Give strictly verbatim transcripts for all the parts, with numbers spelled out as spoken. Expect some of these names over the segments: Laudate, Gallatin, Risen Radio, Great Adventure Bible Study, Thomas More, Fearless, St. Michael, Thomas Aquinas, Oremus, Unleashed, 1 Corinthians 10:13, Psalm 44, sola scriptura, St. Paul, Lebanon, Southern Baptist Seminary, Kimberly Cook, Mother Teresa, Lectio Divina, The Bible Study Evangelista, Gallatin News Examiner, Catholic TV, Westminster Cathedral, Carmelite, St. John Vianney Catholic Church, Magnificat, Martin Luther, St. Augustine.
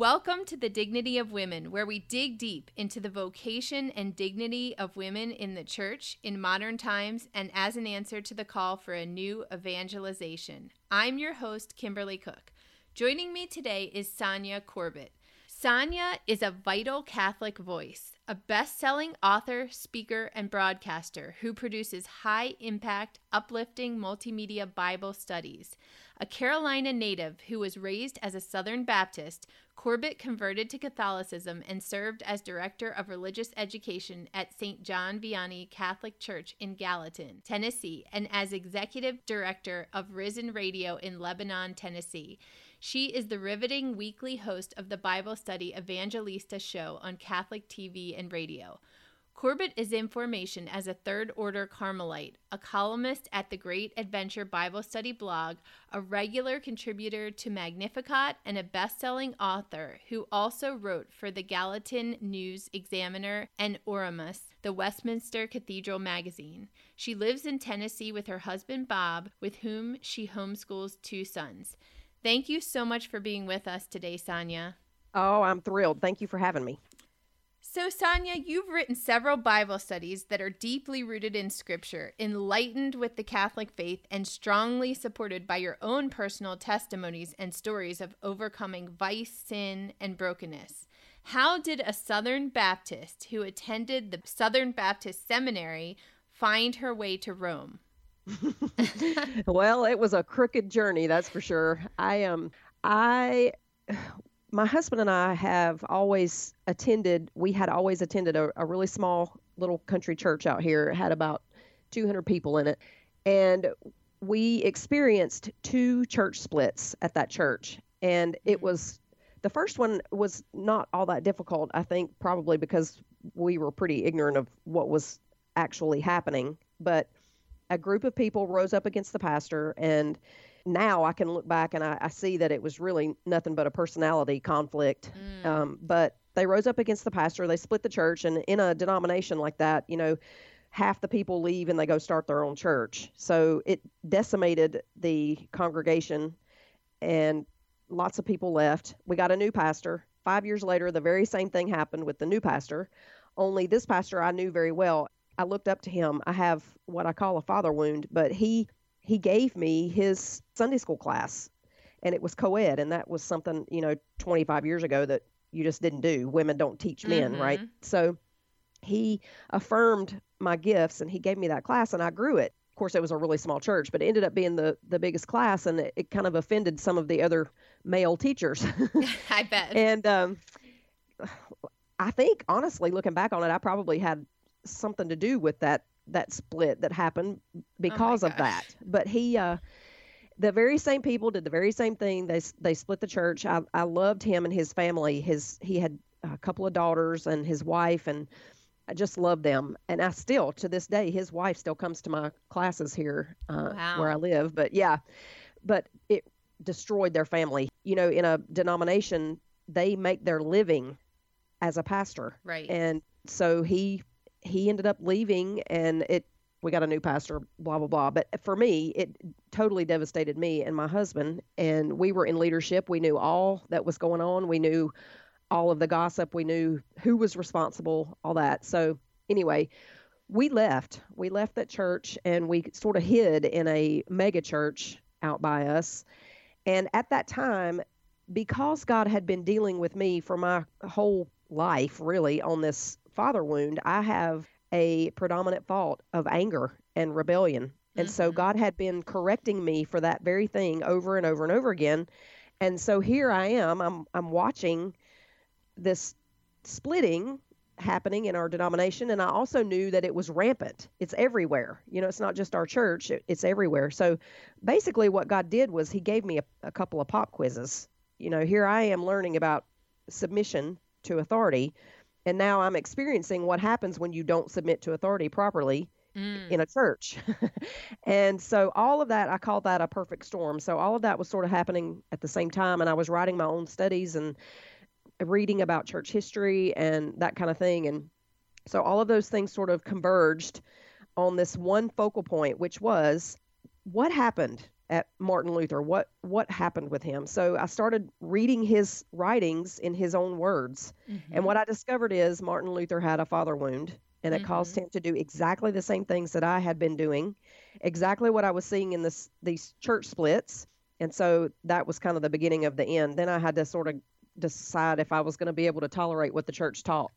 Welcome to The Dignity of Women, where we dig deep into the vocation and dignity of women in the church in modern times and as an answer to the call for a new evangelization. I'm your host, Kimberly Cook. Joining me today is Sonja Corbitt. Sonja is a vital Catholic voice, a best-selling author, speaker, and broadcaster who produces high-impact, uplifting multimedia Bible studies. A Carolina native who was raised as a Southern Baptist, Corbitt converted to Catholicism and served as Director of Religious Education at Saint John Vianney Catholic Church in Gallatin, Tennessee, and as Executive Director of Risen Radio in Lebanon, Tennessee. She is the riveting weekly host of the Bible Study Evangelista show on Catholic T V and radio. Corbitt is in formation as a third-order Carmelite, a columnist at the Great Adventure Bible Study blog, a regular contributor to Magnificat, and a best-selling author who also wrote for the Gallatin News Examiner and Oremus, the Westminster Cathedral magazine. She lives in Tennessee with her husband, Bob, with whom she homeschools two sons. Thank you so much for being with us today, Sonja. Oh, I'm thrilled. Thank you for having me. So, Sonja, you've written several Bible studies that are deeply rooted in Scripture, enlightened with the Catholic faith, and strongly supported by your own personal testimonies and stories of overcoming vice, sin, and brokenness. How did a Southern Baptist who attended the Southern Baptist Seminary find her way to Rome? Well, it was a crooked journey, that's for sure. I um, I, my husband and I have always attended. We had always attended a, a really small little country church out here. It had about two hundred people in it, and we experienced two church splits at that church. And it was the first one was not all that difficult. I think probably because we were pretty ignorant of what was actually happening, but a group of people rose up against the pastor, and now I can look back and I, I see that it was really nothing but a personality conflict. Mm. Um, but they rose up against the pastor, they split the church, and in a denomination like that, you know, half the people leave and they go start their own church. So it decimated the congregation, and lots of people left. We got a new pastor. Five years later, the very same thing happened with the new pastor, only this pastor I knew very well. I looked up to him. I have what I call a father wound, but he he gave me his Sunday school class, and it was co-ed, and that was something, you know, twenty-five years ago that you just didn't do. Women don't teach men, mm-hmm. right? So he affirmed my gifts, and he gave me that class, and I grew it. Of course, it was a really small church, but it ended up being the, the biggest class, and it, it kind of offended some of the other male teachers. I bet. And um, I think, honestly, looking back on it, I probably had something to do with that that split that happened because oh of that. But he, uh, the very same people did the very same thing. They they split the church. I, I loved him and his family. His he had a couple of daughters and his wife, and I just loved them. And I still, to this day, his wife still comes to my classes here uh, wow. where I live. But yeah, but it destroyed their family. You know, in a denomination, they make their living as a pastor. Right. And so he... he ended up leaving, and it, we got a new pastor, blah, blah, blah. But for me, it totally devastated me and my husband, and we were in leadership. We knew all that was going on. We knew all of the gossip. We knew who was responsible, all that. So anyway, we left, we left that church, and we sort of hid in a mega church out by us. And at that time, because God had been dealing with me for my whole life, really, on this father wound, I have a predominant fault of anger and rebellion. And mm-hmm. so God had been correcting me for that very thing over and over and over again. And so here I am, I'm I'm watching this splitting happening in our denomination. And I also knew that it was rampant. It's everywhere. You know, it's not just our church, it, it's everywhere. So basically what God did was he gave me a, a couple of pop quizzes. You know, here I am learning about submission to authority. And now I'm experiencing what happens when you don't submit to authority properly mm. in a church. And so all of that, I call that a perfect storm. So all of that was sort of happening at the same time. And I was writing my own studies and reading about church history and that kind of thing. And so all of those things sort of converged on this one focal point, which was what happened at Martin Luther, what what happened with him. So I started reading his writings in his own words. Mm-hmm. And what I discovered is Martin Luther had a father wound, and it mm-hmm. caused him to do exactly the same things that I had been doing, exactly what I was seeing in this, these church splits. And so that was kind of the beginning of the end. Then I had to sort of decide if I was going to be able to tolerate what the church taught.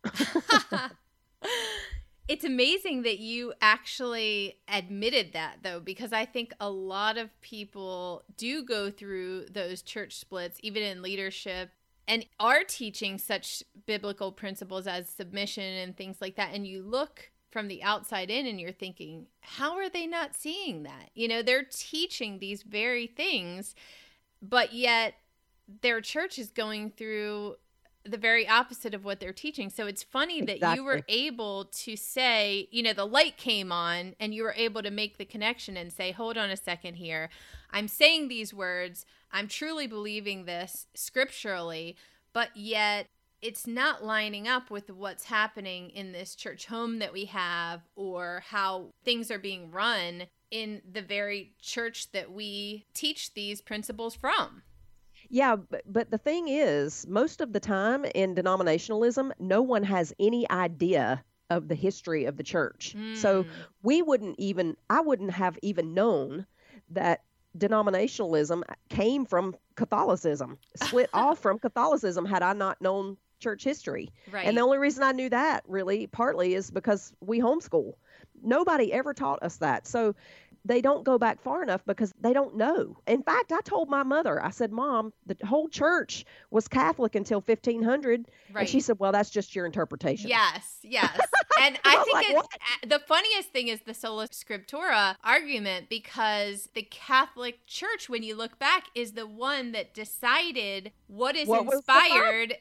It's amazing that you actually admitted that, though, because I think a lot of people do go through those church splits, even in leadership, and are teaching such biblical principles as submission and things like that. And you look from the outside in and you're thinking, how are they not seeing that? You know, they're teaching these very things, but yet their church is going through the very opposite of what they're teaching. So it's funny that exactly. you were able to say, you know, the light came on and you were able to make the connection and say, hold on a second here. I'm saying these words. I'm truly believing this scripturally, but yet it's not lining up with what's happening in this church home that we have or how things are being run in the very church that we teach these principles from. Yeah, but, but the thing is, most of the time in denominationalism, no one has any idea of the history of the church. Mm. So we wouldn't even, I wouldn't have even known that denominationalism came from Catholicism, split off from Catholicism had I not known church history. Right. And the only reason I knew that really partly is because we homeschool. Nobody ever taught us that. So they don't go back far enough because they don't know. In fact, I told my mother, I said, Mom, the whole church was Catholic until fifteen hundred. Right. And she said, well, that's just your interpretation. Yes, yes. And I, I think like, it's, the funniest thing is the sola scriptura argument, because the Catholic Church, when you look back, is the one that decided what is what inspired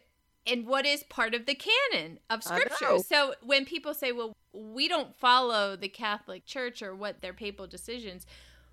and what is part of the canon of Scripture. So when people say, well, we don't follow the Catholic Church or what their papal decisions,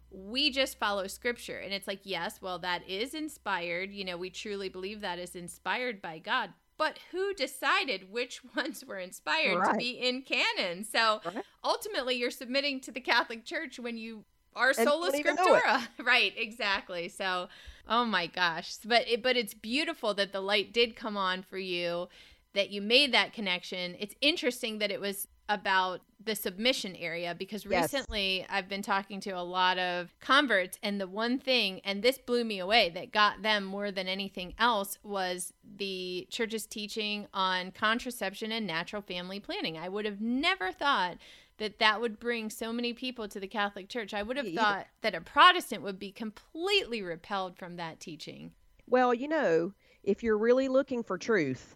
we just follow Scripture. And it's like, yes, well, that is inspired. You know, we truly believe that is inspired by God. But who decided which ones were inspired right. to be in canon? So right. ultimately, you're submitting to the Catholic Church when you are sola scriptura. Right, exactly. So... oh my gosh. But it, but it's beautiful that the light did come on for you, that you made that connection. It's interesting that it was about the submission area, because yes. recently I've been talking to a lot of converts, and the one thing, and this blew me away, that got them more than anything else was the church's teaching on contraception and natural family planning. I would have never thought that that would bring so many people to the Catholic Church. I would have thought that a Protestant would be completely repelled from that teaching. Well, you know, if you're really looking for truth,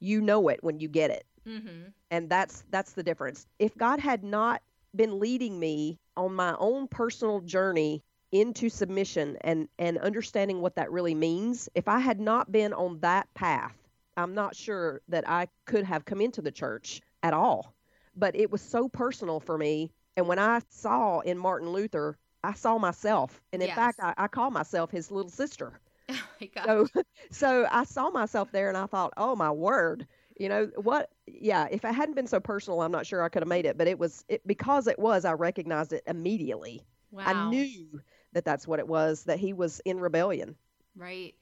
you know it when you get it. Mm-hmm. And that's that's the difference. If God had not been leading me on my own personal journey into submission and, and understanding what that really means, if I had not been on that path, I'm not sure that I could have come into the church at all. But it was so personal for me. And when I saw in Martin Luther, I saw myself. And in yes. fact, I, I call myself his little sister. Oh my gosh. So, so I saw myself there and I thought, oh my word, you know what? Yeah. If it hadn't been so personal, I'm not sure I could have made it, but it was it, because it was, I recognized it immediately. Wow. I knew that that's what it was, that he was in rebellion. Right.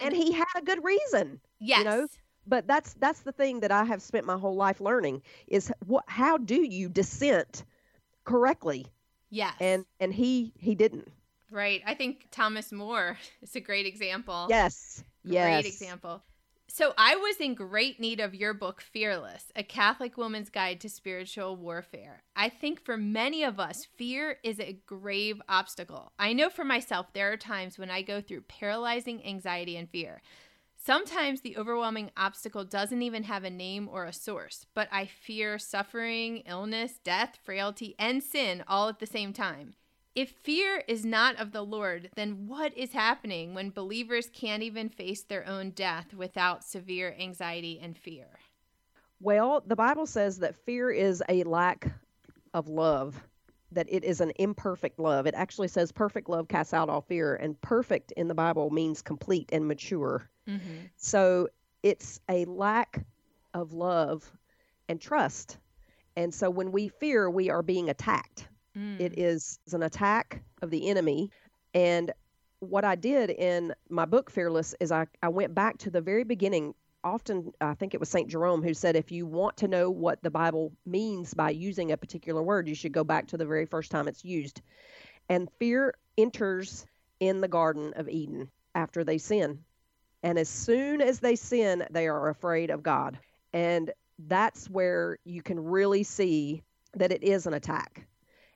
And, and he had a good reason. Yes. You know? But that's that's the thing that I have spent my whole life learning is what how do you dissent correctly? Yes. And and he he didn't. Right. I think Thomas More is a great example. Yes. Great yes. example. So I was in great need of your book, Fearless, A Catholic Woman's Guide to Spiritual Warfare. I think for many of us, fear is a grave obstacle. I know for myself, there are times when I go through paralyzing anxiety and fear. Sometimes the overwhelming obstacle doesn't even have a name or a source, but I fear suffering, illness, death, frailty, and sin all at the same time. If fear is not of the Lord, then what is happening when believers can't even face their own death without severe anxiety and fear? Well, the Bible says that fear is a lack of love, that it is an imperfect love. It actually says perfect love casts out all fear, and perfect in the Bible means complete and mature. Mm-hmm. So it's a lack of love and trust. And so when we fear, we are being attacked. Mm. It is an attack of the enemy And what I did in my book, Fearless, is I, I went back to the very beginning. Often, I think it was Saint Jerome who said, if you want to know what the Bible means by using a particular word, you should go back to the very first time it's used. And fear enters in the Garden of Eden after they sin. And as soon as they sin, they are afraid of God. And that's where you can really see that it is an attack.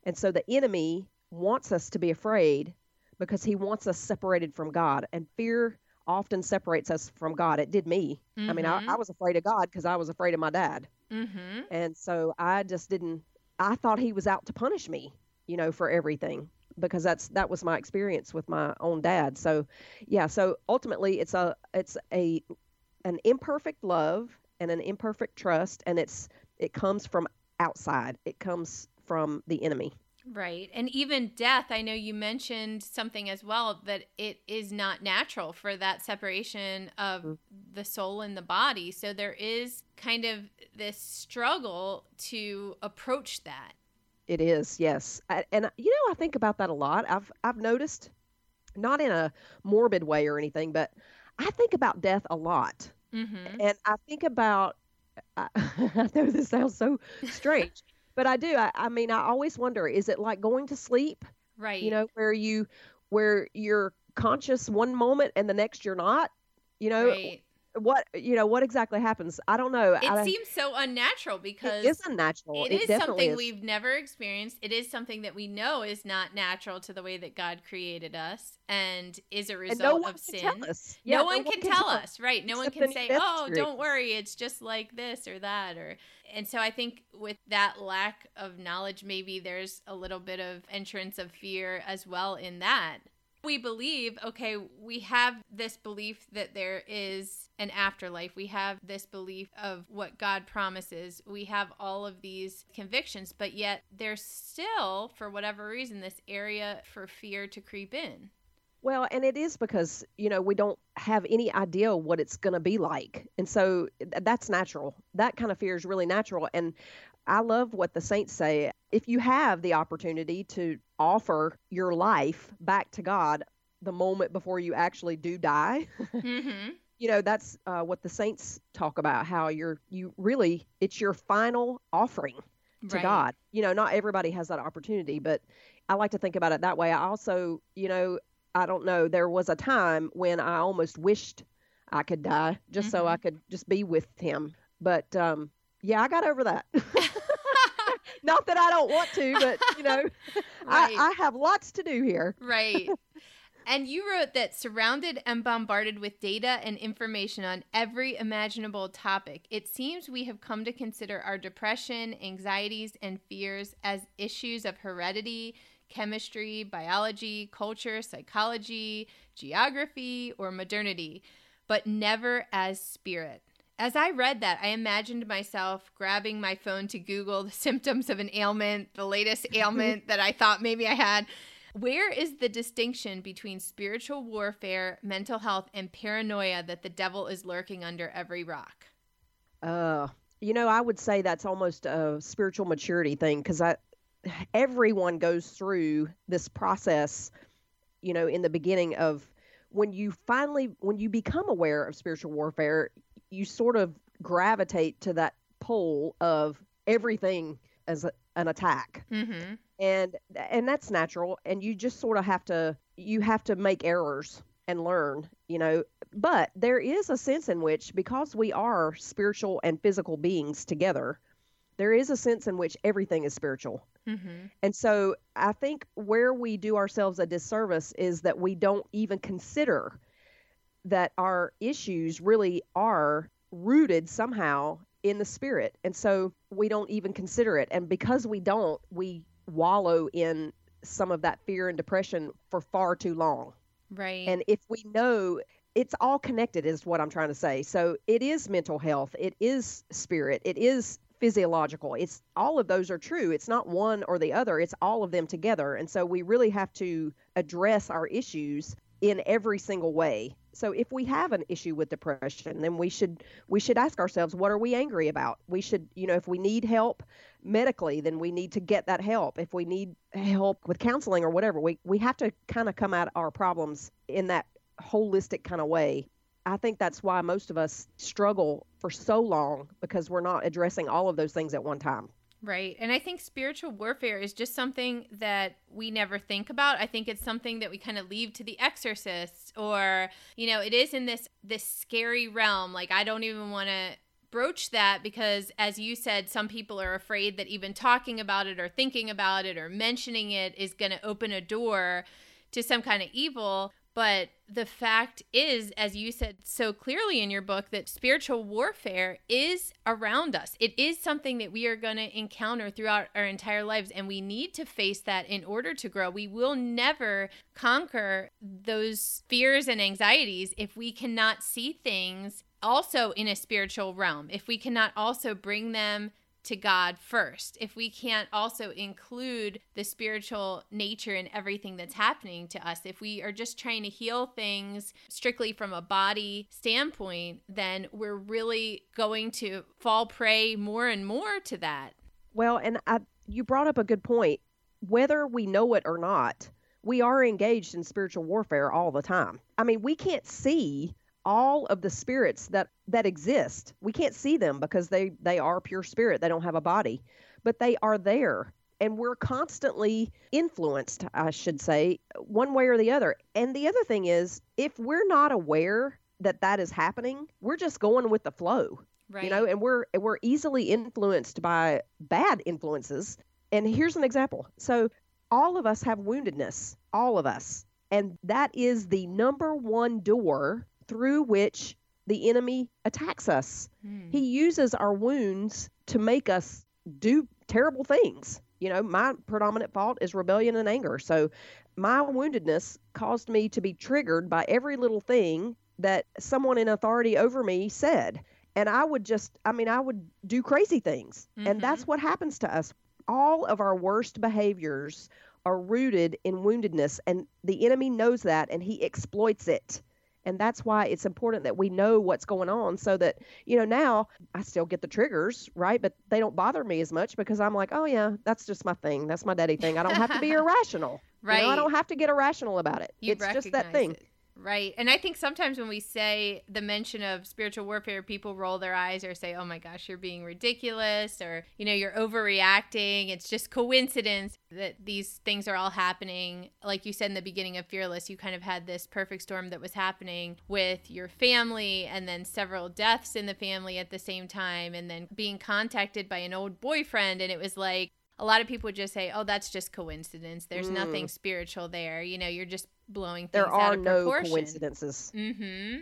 And so the enemy wants us to be afraid because he wants us separated from God. And fear often separates us from God. It did me. Mm-hmm. I mean, I, I was afraid of God because I was afraid of my dad. Mm-hmm. And so I just didn't, I thought he was out to punish me, you know, for everything, because that's, that was my experience with my own dad. So yeah. So ultimately it's a, it's a, an imperfect love and an imperfect trust. And it's, it comes from outside. It comes from the enemy. Right. And even death, I know you mentioned something as well, that it is not natural for that separation of mm-hmm. the soul and the body. So there is kind of this struggle to approach that. It is. Yes. I, and you know, I think about that a lot. I've, I've noticed, not in a morbid way or anything, but I think about death a lot. Mm-hmm. And I think about, I, I know this sounds so strange, but I do. I, I mean, I always wonder, is it like going to sleep? Right. You know, where you, where you're conscious one moment and the next you're not, you know, right. what, you know, what exactly happens? I don't know. It I, seems so unnatural because it is unnatural. It, it is something is. we've never experienced. It is something that we know is not natural to the way that God created us and is a result no of sin. Yeah, no, no one, one can, can tell us, us. Right. No Except one can say, oh, history. Don't worry. It's just like this or that, or, and so I think with that lack of knowledge, maybe there's a little bit of entrance of fear as well in that. We believe, okay, we have this belief that there is an afterlife. We have this belief of what God promises. We have all of these convictions, but yet there's still, for whatever reason, this area for fear to creep in. Well, and it is because, you know, we don't have any idea what it's going to be like. And so that's natural. That kind of fear is really natural. And I love what the saints say. If you have the opportunity to offer your life back to God the moment before you actually do die, mm-hmm. you know, that's uh, what the saints talk about, how you're, you really, it's your final offering to right. God. You know, not everybody has that opportunity, but I like to think about it that way. I also, you know, I don't know, there was a time when I almost wished I could die just mm-hmm. so I could just be with him. But, um, yeah, I got over that. Not that I don't want to, but, you know, right. I, I have lots to do here. Right. And you wrote that surrounded and bombarded with data and information on every imaginable topic, it seems we have come to consider our depression, anxieties, and fears as issues of heredity, chemistry, biology, culture, psychology, geography, or modernity, but never as spirit. As I read that, I imagined myself grabbing my phone to Google the symptoms of an ailment, the latest ailment that I thought maybe I had. Where is the distinction between spiritual warfare, mental health, and paranoia that the devil is lurking under every rock? Uh, you know, I would say that's almost a spiritual maturity thing, because I... everyone goes through this process, you know, in the beginning of when you finally, when you become aware of spiritual warfare, you sort of gravitate to that pole of everything as a, an attack. Mm-hmm. And, and that's natural. And you just sort of have to, you have to make errors and learn, you know, but there is a sense in which, because we are spiritual and physical beings together, there is a sense in which everything is spiritual. Mm-hmm. And so I think where we do ourselves a disservice is that we don't even consider that our issues really are rooted somehow in the spirit. And so we don't even consider it. And because we don't, we wallow in some of that fear and depression for far too long. Right. And if we know it's all connected, is what I'm trying to say. So it is mental health. It is spirit. It is physiological. It's all of those are true. It's not one or the other. It's all of them together. And so we really have to address our issues in every single way So if we have an issue with depression, then we should we should ask ourselves, what are we angry about? We should, you know, if we need help medically, then we need to get that help. If we need help with counseling or whatever, we, we have to kind of come at our problems in that holistic kind of way. I think that's why most of us struggle for so long, because we're not addressing all of those things at one time. Right. And I think spiritual warfare is just something that we never think about. I think it's something that we kind of leave to the exorcists, or, you know, it is in this this scary realm. Like, I don't even want to broach that, because, as you said, some people are afraid that even talking about it or thinking about it or mentioning it is going to open a door to some kind of evil. But the fact is, as you said so clearly in your book, that spiritual warfare is around us. It is something that we are going to encounter throughout our entire lives, and we need to face that in order to grow. We will never conquer those fears and anxieties if we cannot see things also in a spiritual realm, if we cannot also bring them to God first, if we can't also include the spiritual nature in everything that's happening to us. If we are just trying to heal things strictly from a body standpoint, then we're really going to fall prey more and more to that. Well, and I, you brought up a good point. Whether we know it or not, we are engaged in spiritual warfare all the time. I mean, we can't see all of the spirits that, that exist. We can't see them because they, they are pure spirit. They don't have a body, but they are there. And we're constantly influenced, I should say, one way or the other. And the other thing is, if we're not aware that that is happening, we're just going with the flow, right? You know, and we're, we're easily influenced by bad influences. And here's an example. So all of us have woundedness, all of us. And that is the number one door through which the enemy attacks us. Mm. He uses our wounds to make us do terrible things. You know, my predominant fault is rebellion and anger. So my woundedness caused me to be triggered by every little thing that someone in authority over me said. And I would just, I mean, I would do crazy things. Mm-hmm. And that's what happens to us. All of our worst behaviors are rooted in woundedness, and the enemy knows that, and he exploits it. And that's why it's important that we know what's going on, so that, you know, now I still get the triggers, right? But they don't bother me as much, because I'm like, oh yeah, that's just my thing. That's my daddy thing. I don't have to be irrational. Right. You know, I don't have to get irrational about it. You it's just that thing. It. Right. And I think sometimes when we say the mention of spiritual warfare, people roll their eyes or say, oh my gosh, you're being ridiculous, or, you know, you're overreacting. It's just coincidence that these things are all happening. Like you said in the beginning of Fearless, you kind of had this perfect storm that was happening with your family, and then several deaths in the family at the same time, and then being contacted by an old boyfriend. And it was like, a lot of people would just say, oh, that's just coincidence. There's mm. nothing spiritual there. You know, you're just blowing things there out of no proportion. There are no coincidences. Mm-hmm.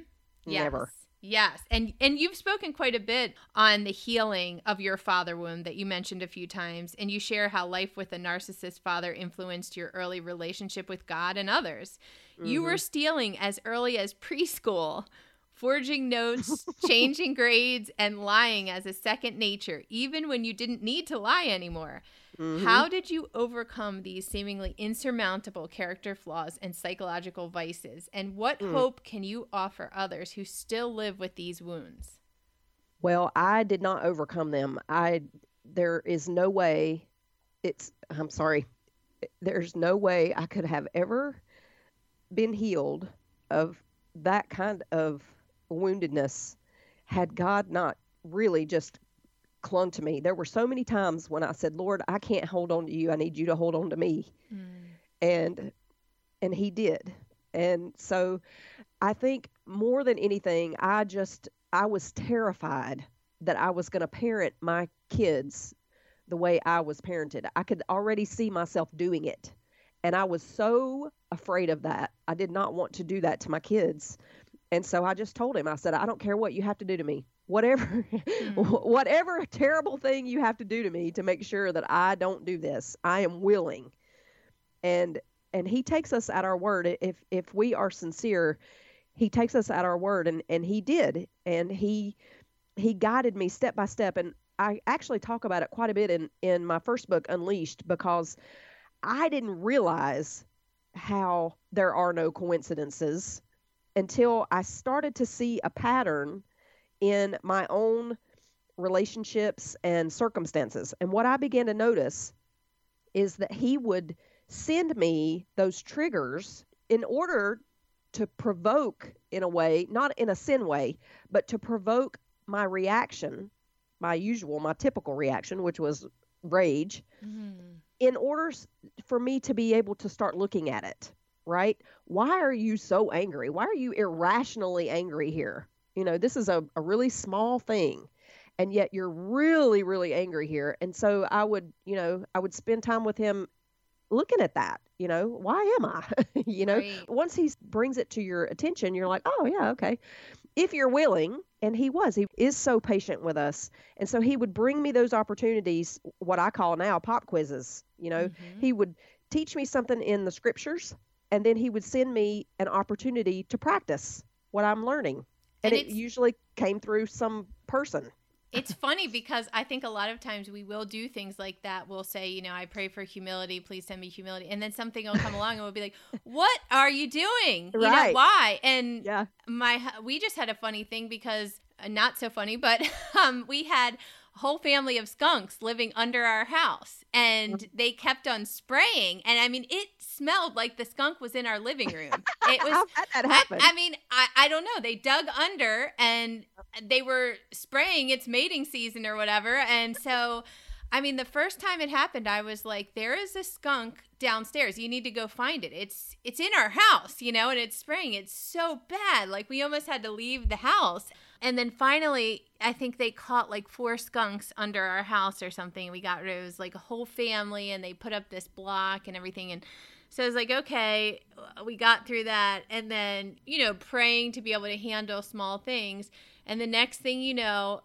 Yes. Never. Yes. And, and you've spoken quite a bit on the healing of your father wound that you mentioned a few times. And you share how life with a narcissist father influenced your early relationship with God and others. Mm-hmm. You were stealing as early as preschool, forging notes, changing grades, and lying as a second nature, even when you didn't need to lie anymore. Mm-hmm. How did you overcome these seemingly insurmountable character flaws and psychological vices? And what mm. hope can you offer others who still live with these wounds? Well, I did not overcome them. I, there is no way it's, I'm sorry. There's no way I could have ever been healed of that kind of woundedness had God not really just clung to me. There were so many times when I said, Lord, I can't hold on to you. I need you to hold on to me. Mm. And, and he did. And so I think more than anything, I just, I was terrified that I was going to parent my kids the way I was parented. I could already see myself doing it. And I was so afraid of that. I did not want to do that to my kids. And so I just told him, I said, I don't care what you have to do to me. Whatever, mm. whatever terrible thing you have to do to me to make sure that I don't do this, I am willing. And and he takes us at our word. If if we are sincere, he takes us at our word, and, and he did. And he he guided me step by step. And I actually talk about it quite a bit in, in my first book, Unleashed, because I didn't realize how there are no coincidences until I started to see a pattern in my own relationships and circumstances. And what I began to notice is that he would send me those triggers in order to provoke, in a way, not in a sin way, but to provoke my reaction, my usual, my typical reaction, which was rage, mm-hmm. in order for me to be able to start looking at it, right? Why are you so angry? Why are you irrationally angry here? You know, this is a, a really small thing, and yet you're really, really angry here. And so I would, you know, I would spend time with him looking at that, you know, why am I, you know, right. Once he brings it to your attention, you're like, oh yeah, okay. If you're willing, and he was, he is so patient with us. And so he would bring me those opportunities, what I call now pop quizzes, you know, mm-hmm. he would teach me something in the scriptures, and then he would send me an opportunity to practice what I'm learning. And, and it usually came through some person. It's funny because I think a lot of times we will do things like that. We'll say, you know, I pray for humility. Please send me humility. And then something will come along and we'll be like, what are you doing? You right. know, why? And yeah. my we just had a funny thing because, not so funny, but um, we had a whole family of skunks living under our house. And they kept on spraying. And I mean, it smelled like the skunk was in our living room. It was, How did that happen? I, I mean, I, I don't know. They dug under and they were spraying, its mating season or whatever. And so, I mean, the first time it happened, I was like, there is a skunk downstairs. You need to go find it. It's, it's in our house, you know, and it's spraying. It's so bad. Like we almost had to leave the house. And then finally, I think they caught like four skunks under our house or something. We got rid of it was like a whole family, and they put up this block and everything. And so I was like, okay, we got through that. And then, you know, praying to be able to handle small things. And the next thing you know,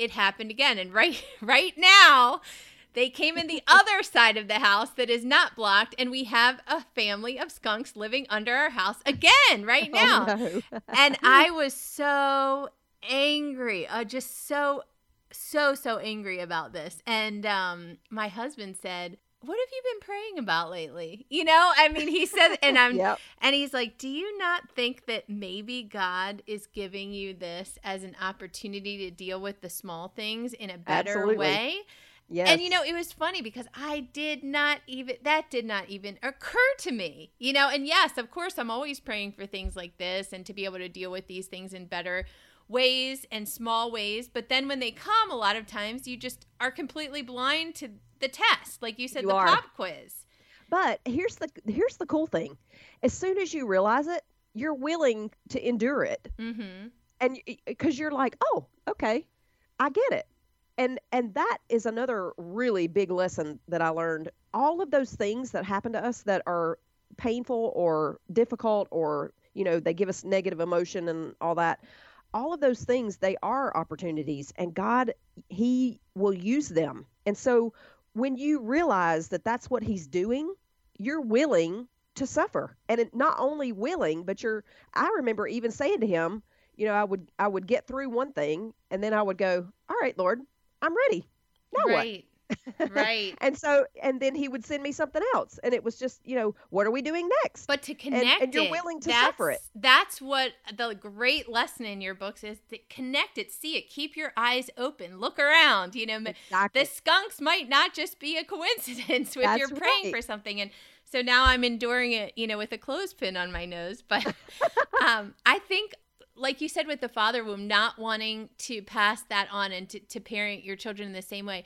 it happened again. And right, right now, they came in the other side of the house that is not blocked, and we have a family of skunks living under our house again right now. Oh, no. And I was so angry, uh, just so, so, so angry about this. And um, my husband said, what have you been praying about lately? You know, I mean, he said, and I'm, yep. and he's like, do you not think that maybe God is giving you this as an opportunity to deal with the small things in a better Absolutely. way? Yes. And, you know, it was funny because I did not even, that did not even occur to me, you know, and yes, of course, I'm always praying for things like this and to be able to deal with these things in better ways and small ways. But then when they come, a lot of times you just are completely blind to the test. Like you said, you the are. pop quiz. But here's the, here's the cool thing. As soon as you realize it, you're willing to endure it. Mm-hmm. And because you're like, oh, okay, I get it. And and that is another really big lesson that I learned. All of those things that happen to us that are painful or difficult or, you know, they give us negative emotion and all that, all of those things, they are opportunities, and God, he will use them. And so when you realize that that's what he's doing, you're willing to suffer. And it, not only willing, but you're, I remember even saying to him, you know, I would, I would get through one thing and then I would go, all right, Lord, I'm ready. Now right. what? Right. And so, and then he would send me something else. And it was just, you know, what are we doing next? But to connect and, and you're willing to that's, suffer it. That's what the great lesson in your books is, to connect it, see it, keep your eyes open, look around, you know, exactly. The skunks might not just be a coincidence with that's your praying right. for something. And so now I'm enduring it, you know, with a clothespin on my nose. But um, I think, like you said with the father womb, not wanting to pass that on and to, to parent your children in the same way.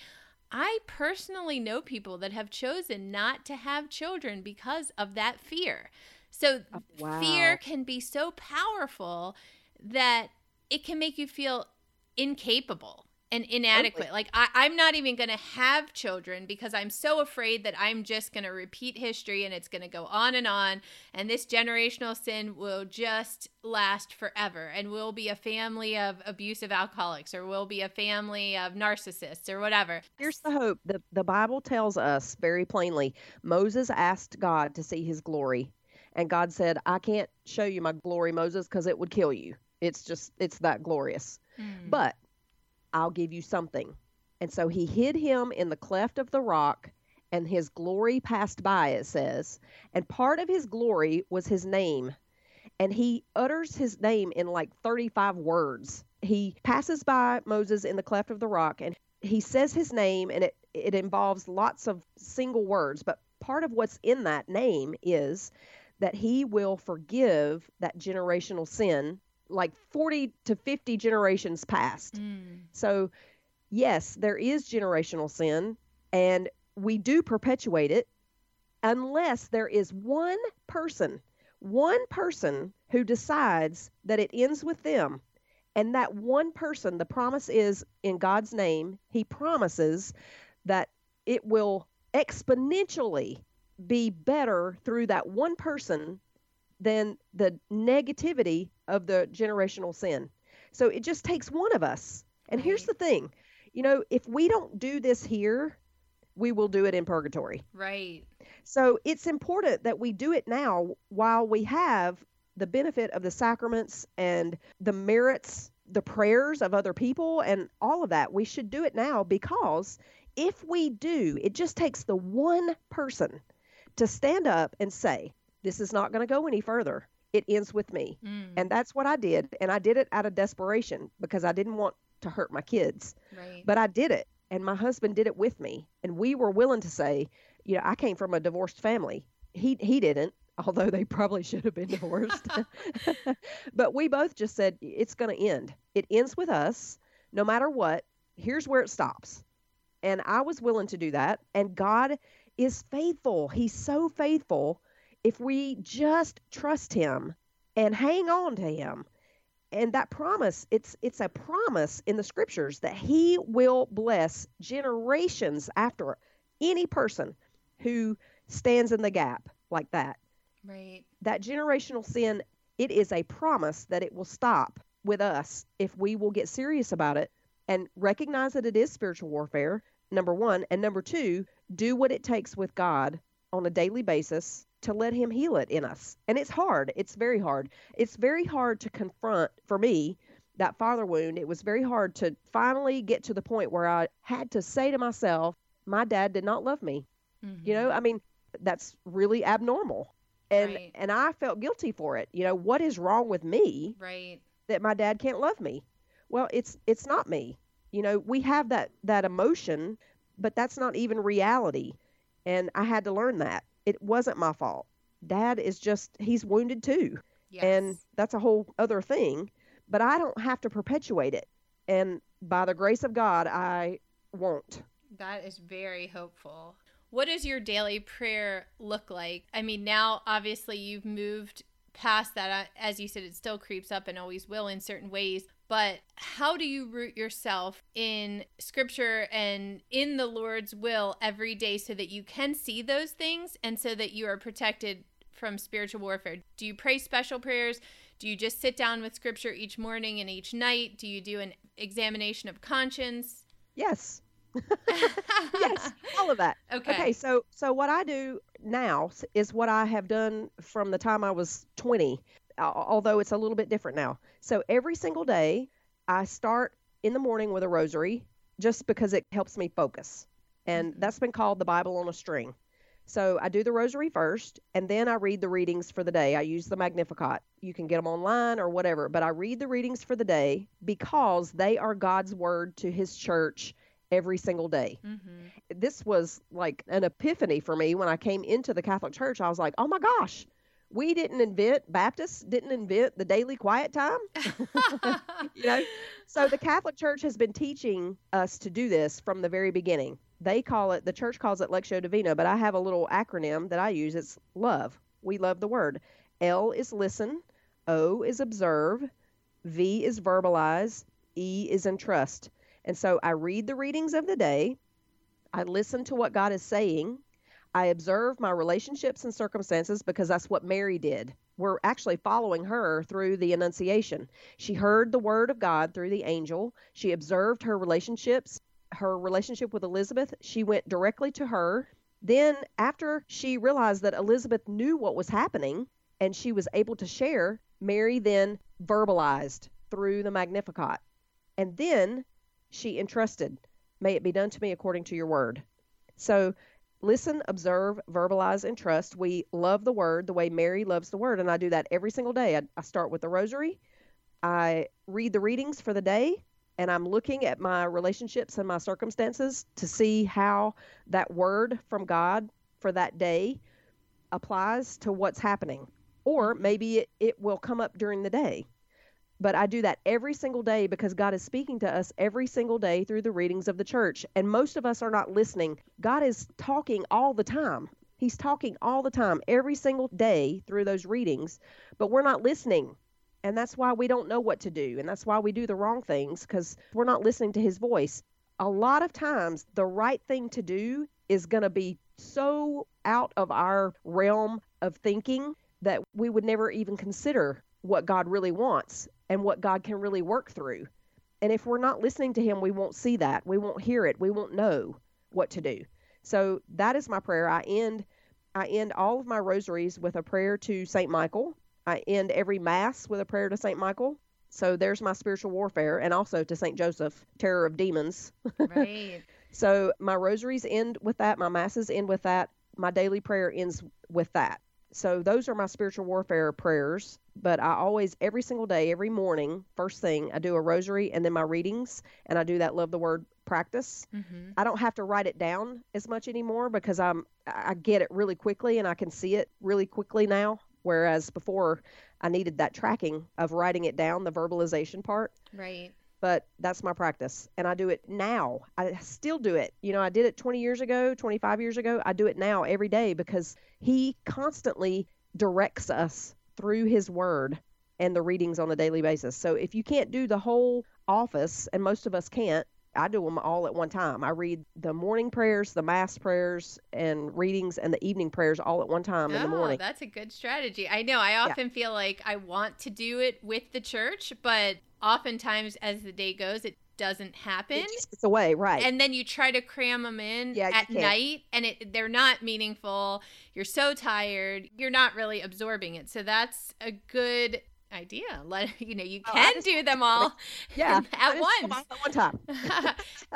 I personally know people that have chosen not to have children because of that fear. So oh, wow. fear can be so powerful that it can make you feel incapable and inadequate. Totally. Like I, I'm not even going to have children because I'm so afraid that I'm just going to repeat history and it's going to go on and on. And this generational sin will just last forever. And we'll be a family of abusive alcoholics, or we'll be a family of narcissists, or whatever. Here's the hope. The, the Bible tells us very plainly, Moses asked God to see his glory. And God said, I can't show you my glory, Moses, because it would kill you. It's just, it's that glorious. Mm. But I'll give you something. And so he hid him in the cleft of the rock, and his glory passed by, it says. And part of his glory was his name. and he utters his name in like thirty-five words. He passes by Moses in the cleft of the rock, and he says his name, and it, it involves lots of single words. But part of what's in that name is that he will forgive that generational sin, like forty to fifty generations past. Mm. So yes, there is generational sin, and we do perpetuate it unless there is one person, one person who decides that it ends with them. And that one person, the promise is in God's name, he promises that it will exponentially be better through that one person than the negativity of the generational sin. So it just takes one of us. And here's the thing, you know, if we don't do this here, we will do it in purgatory. Right. So it's important that we do it now while we have the benefit of the sacraments and the merits, the prayers of other people and all of that. We should do it now, because if we do, it just takes the one person to stand up and say, this is not going to go any further. It ends with me. Mm. And that's what I did. And I did it out of desperation because I didn't want to hurt my kids. Right. But I did it. And my husband did it with me. And we were willing to say, you know, I came from a divorced family. He he didn't, although they probably should have been divorced. But we both just said, it's going to end. It ends with us. No matter what, here's where it stops. And I was willing to do that. And God is faithful. He's so faithful. If we just trust him and hang on to him. And that promise, it's it's a promise in the scriptures that he will bless generations after any person who stands in the gap like that. Right. That generational sin, it is a promise that it will stop with us if we will get serious about it and recognize that it is spiritual warfare, number one. And number two, do what it takes with God on a daily basis to let him heal it in us. And it's hard. It's very hard. It's very hard to confront, for me, that father wound. It was very hard to finally get to the point where I had to say to myself, my dad did not love me. Mm-hmm. You know, I mean, that's really abnormal. And right. and I felt guilty for it. You know, what is wrong with me right. that my dad can't love me? Well, it's it's not me. You know, we have that, that emotion, but that's not even reality. And I had to learn that. It wasn't my fault. Dad is just, he's wounded too. Yes. And that's a whole other thing, but I don't have to perpetuate it. And by the grace of God, I won't. That is very hopeful. What does your daily prayer look like? I mean, now obviously you've moved past that. As you said, it still creeps up and always will in certain ways. But how do you root yourself in scripture and in the Lord's will every day so that you can see those things and so that you are protected from spiritual warfare? Do you pray special prayers? Do you just sit down with scripture each morning and each night? Do you do an examination of conscience? Yes. Yes, all of that. Okay. Okay, so so what I do now is what I have done from the time I was twenty. Although it's a little bit different now. So every single day, I start in the morning with a rosary just because it helps me focus. And that's been called the Bible on a string. So I do the rosary first, and then I read the readings for the day. I use the Magnificat. You can get them online or whatever, but I read the readings for the day because they are God's word to his church every single day. Mm-hmm. This was like an epiphany for me when I came into the Catholic Church. I was like, oh my gosh. We didn't invent, Baptists didn't invent the daily quiet time. You know, so the Catholic Church has been teaching us to do this from the very beginning. They call it, the church calls it Lectio Divina, but I have a little acronym that I use. It's love. We love the word. L is listen. O is observe. V is verbalize. E is entrust. And so I read the readings of the day. I listen to what God is saying. I observe my relationships and circumstances because that's what Mary did. We're actually following her through the Annunciation. She heard the word of God through the angel. She observed her relationships, her relationship with Elizabeth. She went directly to her. Then after she realized that Elizabeth knew what was happening and she was able to share, Mary then verbalized through the Magnificat. And then she entrusted, may it be done to me according to your word. So listen, observe, verbalize, and trust. We love the Word the way Mary loves the Word, and I do that every single day. I, I start with the Rosary. I read the readings for the day, and I'm looking at my relationships and my circumstances to see how that word from God for that day applies to what's happening. Or maybe it, it will come up during the day. But I do that every single day because God is speaking to us every single day through the readings of the church. And most of us are not listening. God is talking all the time. He's talking all the time, every single day through those readings. But we're not listening. And that's why we don't know what to do. And that's why we do the wrong things, because we're not listening to his voice. A lot of times, the right thing to do is going to be so out of our realm of thinking that we would never even consider what God really wants and what God can really work through. And if we're not listening to him, we won't see that. We won't hear it. We won't know what to do. So that is my prayer. I end, I end all of my rosaries with a prayer to Saint Michael. I end every Mass with a prayer to Saint Michael. So there's my spiritual warfare, and also to Saint Joseph, terror of demons. Right. So my rosaries end with that. My Masses end with that. My daily prayer ends with that. So those are my spiritual warfare prayers. But I always, every single day, every morning, first thing, I do a rosary and then my readings. And I do that love the word practice. Mm-hmm. I don't have to write it down as much anymore because I'm I get it really quickly and I can see it really quickly now. Whereas before, I needed that tracking of writing it down, the verbalization part. Right. But that's my practice. And I do it now. I still do it. You know, I did it twenty years ago, twenty-five years ago. I do it now every day because he constantly directs us through his word and the readings on a daily basis. So if you can't do the whole office, and most of us can't, I do them all at one time. I read the morning prayers, the Mass prayers, and readings, and the evening prayers all at one time oh, in the morning. That's a good strategy. I know. I often yeah. feel like I want to do it with the church, but oftentimes as the day goes, it doesn't happen. It just gets away, right. And then you try to cram them in yeah, at night, and it, they're not meaningful. You're so tired. You're not really absorbing it. So that's a good idea. Let you know you oh, can do them all yeah at once at one time.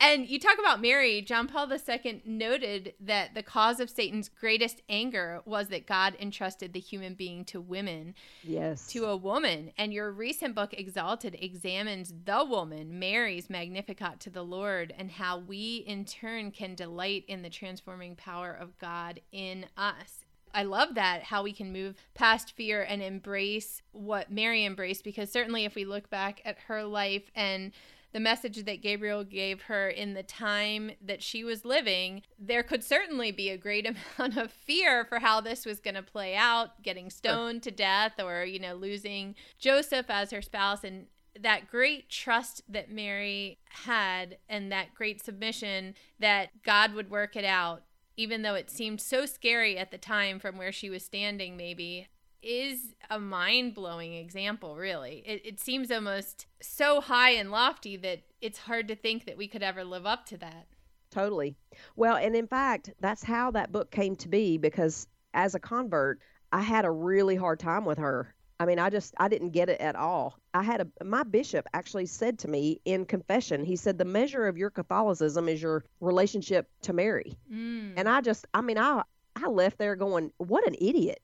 And you talk about Mary. John Paul the Second noted that the cause of Satan's greatest anger was that God entrusted the human being to women. Yes, to a woman. And your recent book Exalted examines the woman, Mary's Magnificat to the Lord, and how we in turn can delight in the transforming power of God in us. I love that, how we can move past fear and embrace what Mary embraced, because certainly if we look back at her life and the message that Gabriel gave her in the time that she was living, there could certainly be a great amount of fear for how this was going to play out, getting stoned to death or, you know, losing Joseph as her spouse. And that great trust that Mary had and that great submission that God would work it out, even though it seemed so scary at the time from where she was standing maybe, is a mind-blowing example, really. It, it seems almost so high and lofty that it's hard to think that we could ever live up to that. Totally. Well, and in fact, that's how that book came to be, because as a convert, I had a really hard time with her. I mean, I just, I didn't get it at all. I had a, my bishop actually said to me in confession, he said, the measure of your Catholicism is your relationship to Mary. Mm. And I just, I mean, I, I left there going, what an idiot.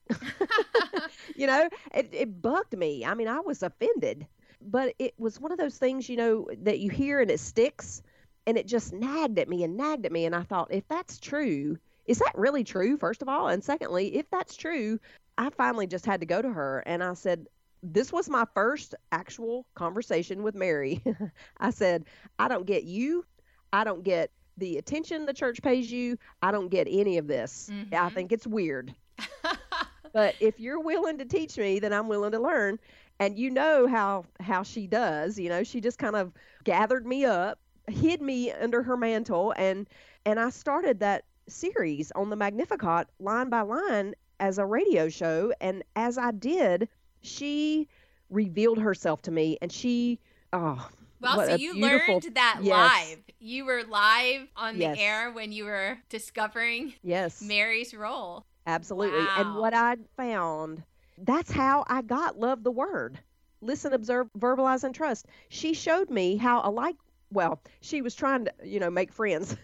You know, it, it bugged me. I mean, I was offended, but it was one of those things, you know, that you hear and it sticks, and it just nagged at me and nagged at me. And I thought, if that's true, is that really true, first of all? And secondly, if that's true, I finally just had to go to her, and I said, this was my first actual conversation with Mary. I said, I don't get you. I don't get the attention the church pays you. I don't get any of this. Mm-hmm. I think it's weird. But if you're willing to teach me, then I'm willing to learn. And you know how, how she does. You know, she just kind of gathered me up, hid me under her mantle, and, and I started that series on the Magnificat line by line as a radio show. And as I did, she revealed herself to me, and she, oh, well, so you beautiful... learned that yes. live. You were live on yes. the air when you were discovering yes. Mary's role. Absolutely. Wow. And what I found, that's how I got love the word. Listen, observe, verbalize, and trust. She showed me how alike well, she was trying to, you know, make friends,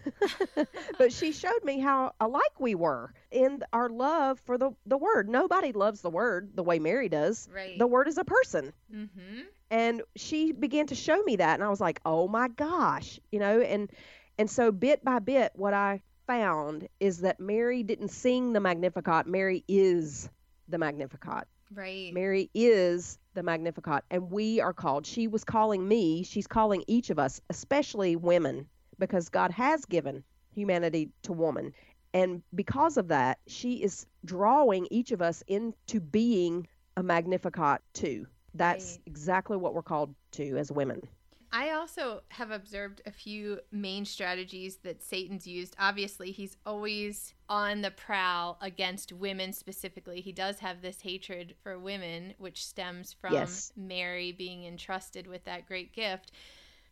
but she showed me how alike we were in our love for the, the Word. Nobody loves the Word the way Mary does. Right. The Word is a person. Mm-hmm. And she began to show me that. And I was like, oh my gosh, you know, and, and so bit by bit, what I found is that Mary didn't sing the Magnificat. Mary is the Magnificat. Right. Mary is the Magnificat, and we are called. She was calling me. She's calling each of us, especially women, because God has given humanity to woman. And because of that, she is drawing each of us into being a Magnificat too. That's right. Exactly what we're called to as women. I also have observed a few main strategies that Satan's used. Obviously, he's always on the prowl against women specifically. He does have this hatred for women, which stems from yes. Mary being entrusted with that great gift.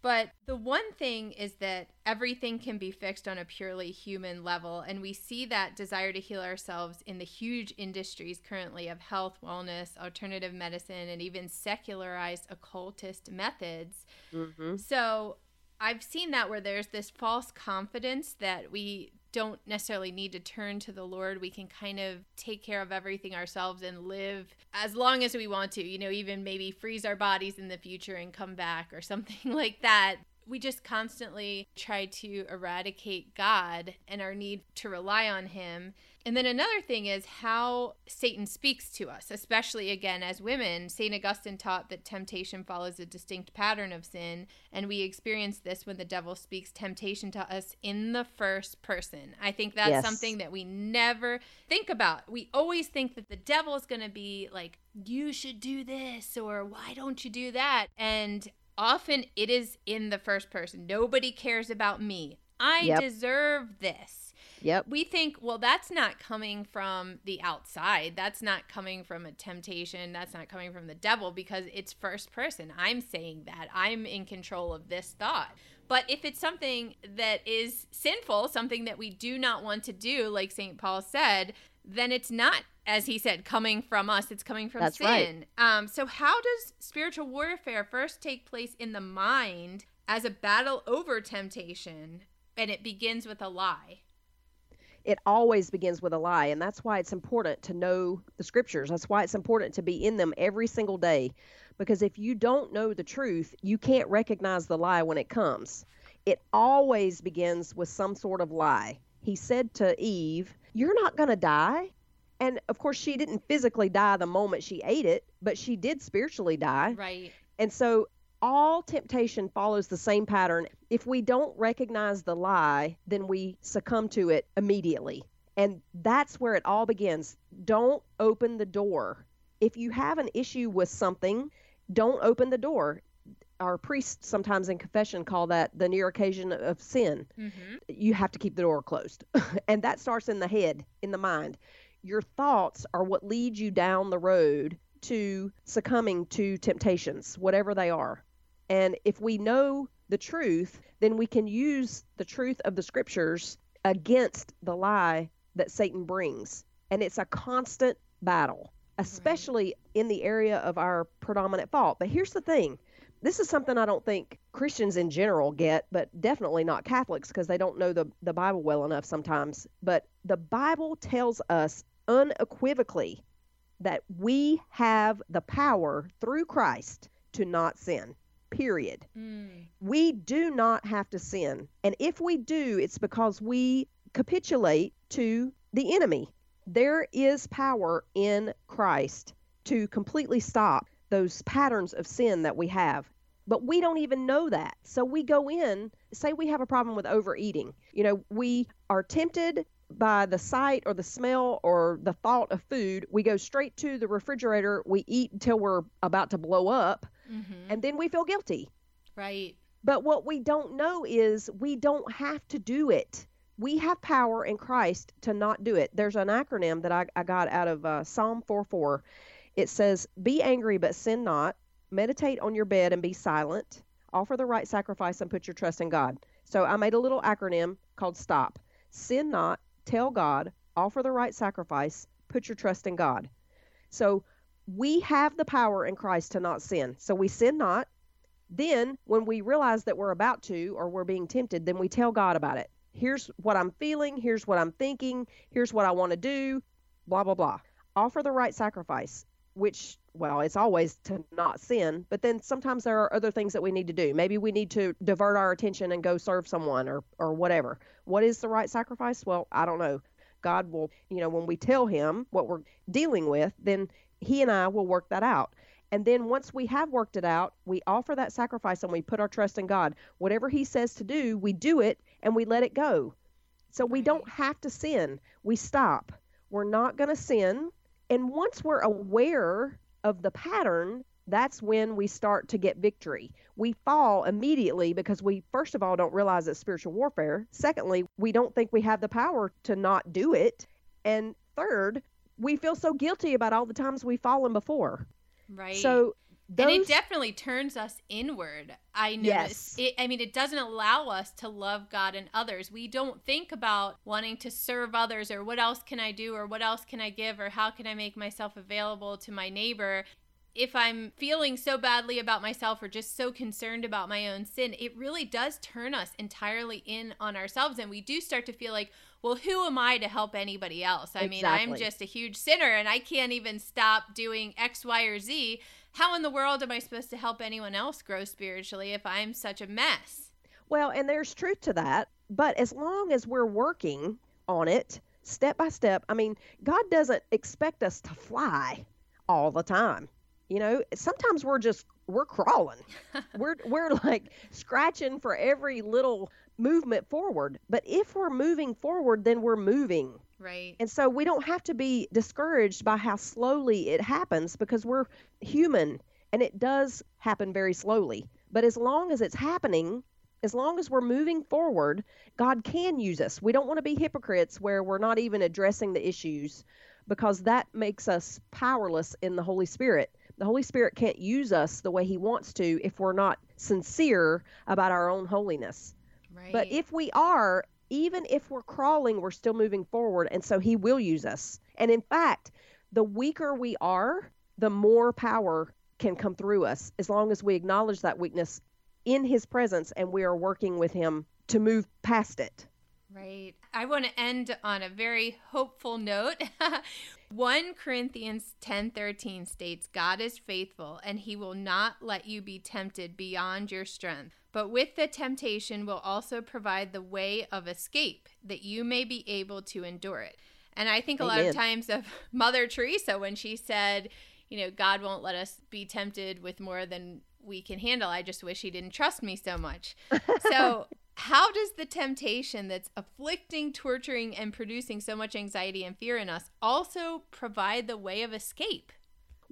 But the one thing is that everything can be fixed on a purely human level. And we see that desire to heal ourselves in the huge industries currently of health, wellness, alternative medicine, and even secularized occultist methods. Mm-hmm. So I've seen that where there's this false confidence that we don't necessarily need to turn to the Lord. We can kind of take care of everything ourselves and live as long as we want to, you know, even maybe freeze our bodies in the future and come back or something like that. We just constantly try to eradicate God and our need to rely on him. And then another thing is how Satan speaks to us, especially, again, as women. Saint Augustine taught that temptation follows a distinct pattern of sin, and we experience this when the devil speaks temptation to us in the first person. I think that's yes. something that we never think about. We always think that the devil is going to be like, you should do this, or why don't you do that? And often it is in the first person. Nobody cares about me. I yep. deserve this. Yep. We think, well, that's not coming from the outside. That's not coming from a temptation. That's not coming from the devil because it's first person. I'm saying that. I'm in control of this thought. But if it's something that is sinful, something that we do not want to do, like Saint Paul said, then it's not, as he said, coming from us. It's coming from That's sin. Right. Um, so how does spiritual warfare first take place in the mind as a battle over temptation, and it begins with a lie? It always begins with a lie, and that's why it's important to know the scriptures. That's why it's important to be in them every single day, because if you don't know the truth, you can't recognize the lie when it comes. It always begins with some sort of lie. He said to Eve, "You're not going to die." And of course, she didn't physically die the moment she ate it, but she did spiritually die. Right. And so all temptation follows the same pattern. If we don't recognize the lie, then we succumb to it immediately. And that's where it all begins. Don't open the door. If you have an issue with something, don't open the door. Our priests sometimes in confession call that the near occasion of sin. Mm-hmm. You have to keep the door closed. And that starts in the head, in the mind. Your thoughts are what lead you down the road to succumbing to temptations, whatever they are. And if we know the truth, then we can use the truth of the scriptures against the lie that Satan brings. And it's a constant battle, especially right. in the area of our predominant fault. But here's the thing. This is something I don't think Christians in general get, but definitely not Catholics because they don't know the, the Bible well enough sometimes. But the Bible tells us unequivocally that we have the power through Christ to not sin, period. Mm. We do not have to sin. And if we do, it's because we capitulate to the enemy. There is power in Christ to completely stop those patterns of sin that we have. But we don't even know that. So we go in, say we have a problem with overeating. You know, we are tempted by the sight or the smell or the thought of food. We go straight to the refrigerator. We eat until we're about to blow up. Mm-hmm. And then we feel guilty. Right. But what we don't know is we don't have to do it. We have power in Christ to not do it. There's an acronym that I, I got out of uh, Psalm forty-four. It says, "Be angry, but sin not. Meditate on your bed and be silent. Offer the right sacrifice and put your trust in God." So I made a little acronym called STOP. Sin not, tell God, offer the right sacrifice, put your trust in God. So we have the power in Christ to not sin. So we sin not. Then when we realize that we're about to, or we're being tempted, then we tell God about it. Here's what I'm feeling. Here's what I'm thinking. Here's what I want to do, blah, blah, blah. Offer the right sacrifice, which, well, it's always to not sin, but then sometimes there are other things that we need to do. Maybe we need to divert our attention and go serve someone or, or whatever. What is the right sacrifice? Well, I don't know. God will, you know, when we tell him what we're dealing with, then he and I will work that out. And then once we have worked it out, we offer that sacrifice and we put our trust in God. Whatever he says to do, we do it and we let it go. So we don't have to sin. We stop. We're not going to sin. And once we're aware of the pattern, that's when we start to get victory. We fall immediately because we, first of all, don't realize it's spiritual warfare. Secondly, we don't think we have the power to not do it. And third, we feel so guilty about all the times we've fallen before. Right. So those... And it definitely turns us inward. I notice. Yes. It, I mean, it doesn't allow us to love God and others. We don't think about wanting to serve others or what else can I do or what else can I give or how can I make myself available to my neighbor. If I'm feeling so badly about myself or just so concerned about my own sin, it really does turn us entirely in on ourselves. And we do start to feel like, well, who am I to help anybody else? I exactly. mean, I'm just a huge sinner and I can't even stop doing X, Y, or Z. How in the world am I supposed to help anyone else grow spiritually if I'm such a mess? Well, and there's truth to that. But as long as we're working on it step by step, I mean, God doesn't expect us to fly all the time. You know, sometimes we're just, we're crawling. We're we're like scratching for every little movement forward. But if we're moving forward, then we're moving. Right. And so we don't have to be discouraged by how slowly it happens because we're human and it does happen very slowly. But as long as it's happening, as long as we're moving forward, God can use us. We don't want to be hypocrites where we're not even addressing the issues because that makes us powerless in the Holy Spirit. The Holy Spirit can't use us the way he wants to if we're not sincere about our own holiness. Right. But if we are, even if we're crawling, we're still moving forward. And so he will use us. And in fact, the weaker we are, the more power can come through us as long as we acknowledge that weakness in his presence and we are working with him to move past it. Right. I want to end on a very hopeful note. First Corinthians ten thirteen states, God is faithful and he will not let you be tempted beyond your strength, but with the temptation will also provide the way of escape that you may be able to endure it. And I think a Amen. lot of times of Mother Teresa when she said, you know, God won't let us be tempted with more than we can handle. I just wish he didn't trust me so much. So how does the temptation that's afflicting, torturing, and producing so much anxiety and fear in us also provide the way of escape?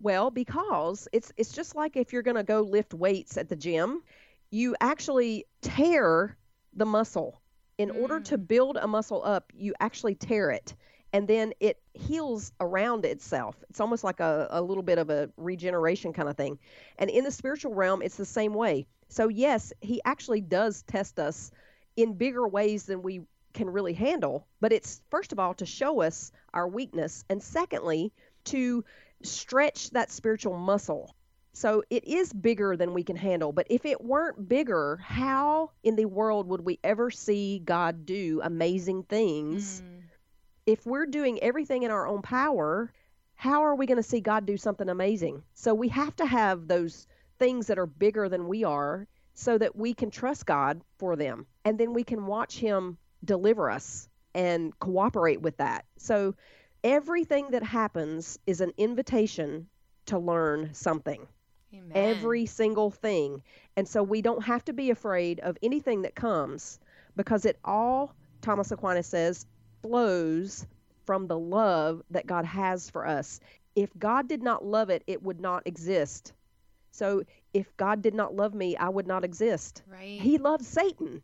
Well, because it's it's just like if you're going to go lift weights at the gym, you actually tear the muscle. In mm. order to build a muscle up, you actually tear it, and then it heals around itself. It's almost like a, a little bit of a regeneration kind of thing. And in the spiritual realm, it's the same way. So yes, he actually does test us in bigger ways than we can really handle. But it's, first of all, to show us our weakness. And secondly, to stretch that spiritual muscle. So it is bigger than we can handle. But if it weren't bigger, how in the world would we ever see God do amazing things? Mm. If we're doing everything in our own power, how are we going to see God do something amazing? So we have to have those things that are bigger than we are so that we can trust God for them. And then we can watch him deliver us and cooperate with that. So everything that happens is an invitation to learn something. Amen. Every single thing. And so we don't have to be afraid of anything that comes because it all, Thomas Aquinas says, flows from the love that God has for us. If God did not love it, it would not exist. So if God did not love me, I would not exist. Right. He loved Satan,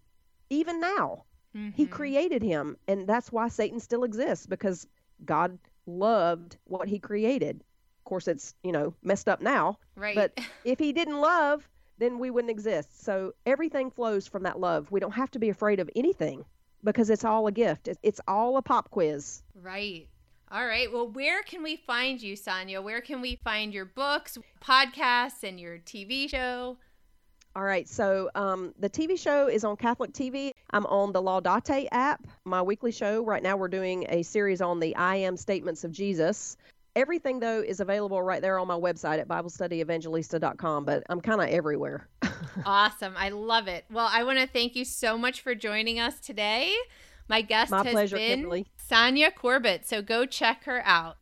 even now. Mm-hmm. He created him, and that's why Satan still exists, because God loved what he created. Of course, it's, you know, messed up now. Right. But if he didn't love, then we wouldn't exist. So everything flows from that love. We don't have to be afraid of anything, because it's all a gift. It's all a pop quiz. Right. All right. Well, where can we find you, Sonja? Where can we find your books, podcasts, and your T V show? All right, so um, the T V show is on Catholic T V. I'm on the Laudate app, my weekly show. Right now we're doing a series on the I Am Statements of Jesus. Everything, though, is available right there on my website at Bible Study Evangelista dot com, but I'm kind of everywhere. Awesome. I love it. Well, I want to thank you so much for joining us today. My guest my has pleasure, been Kimberly. Sonja Corbitt, so go check her out.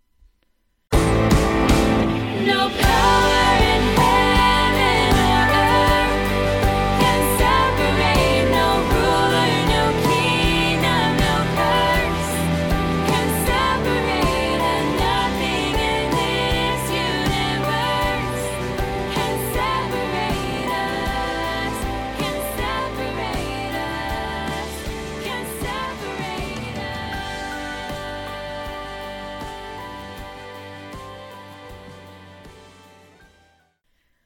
No power in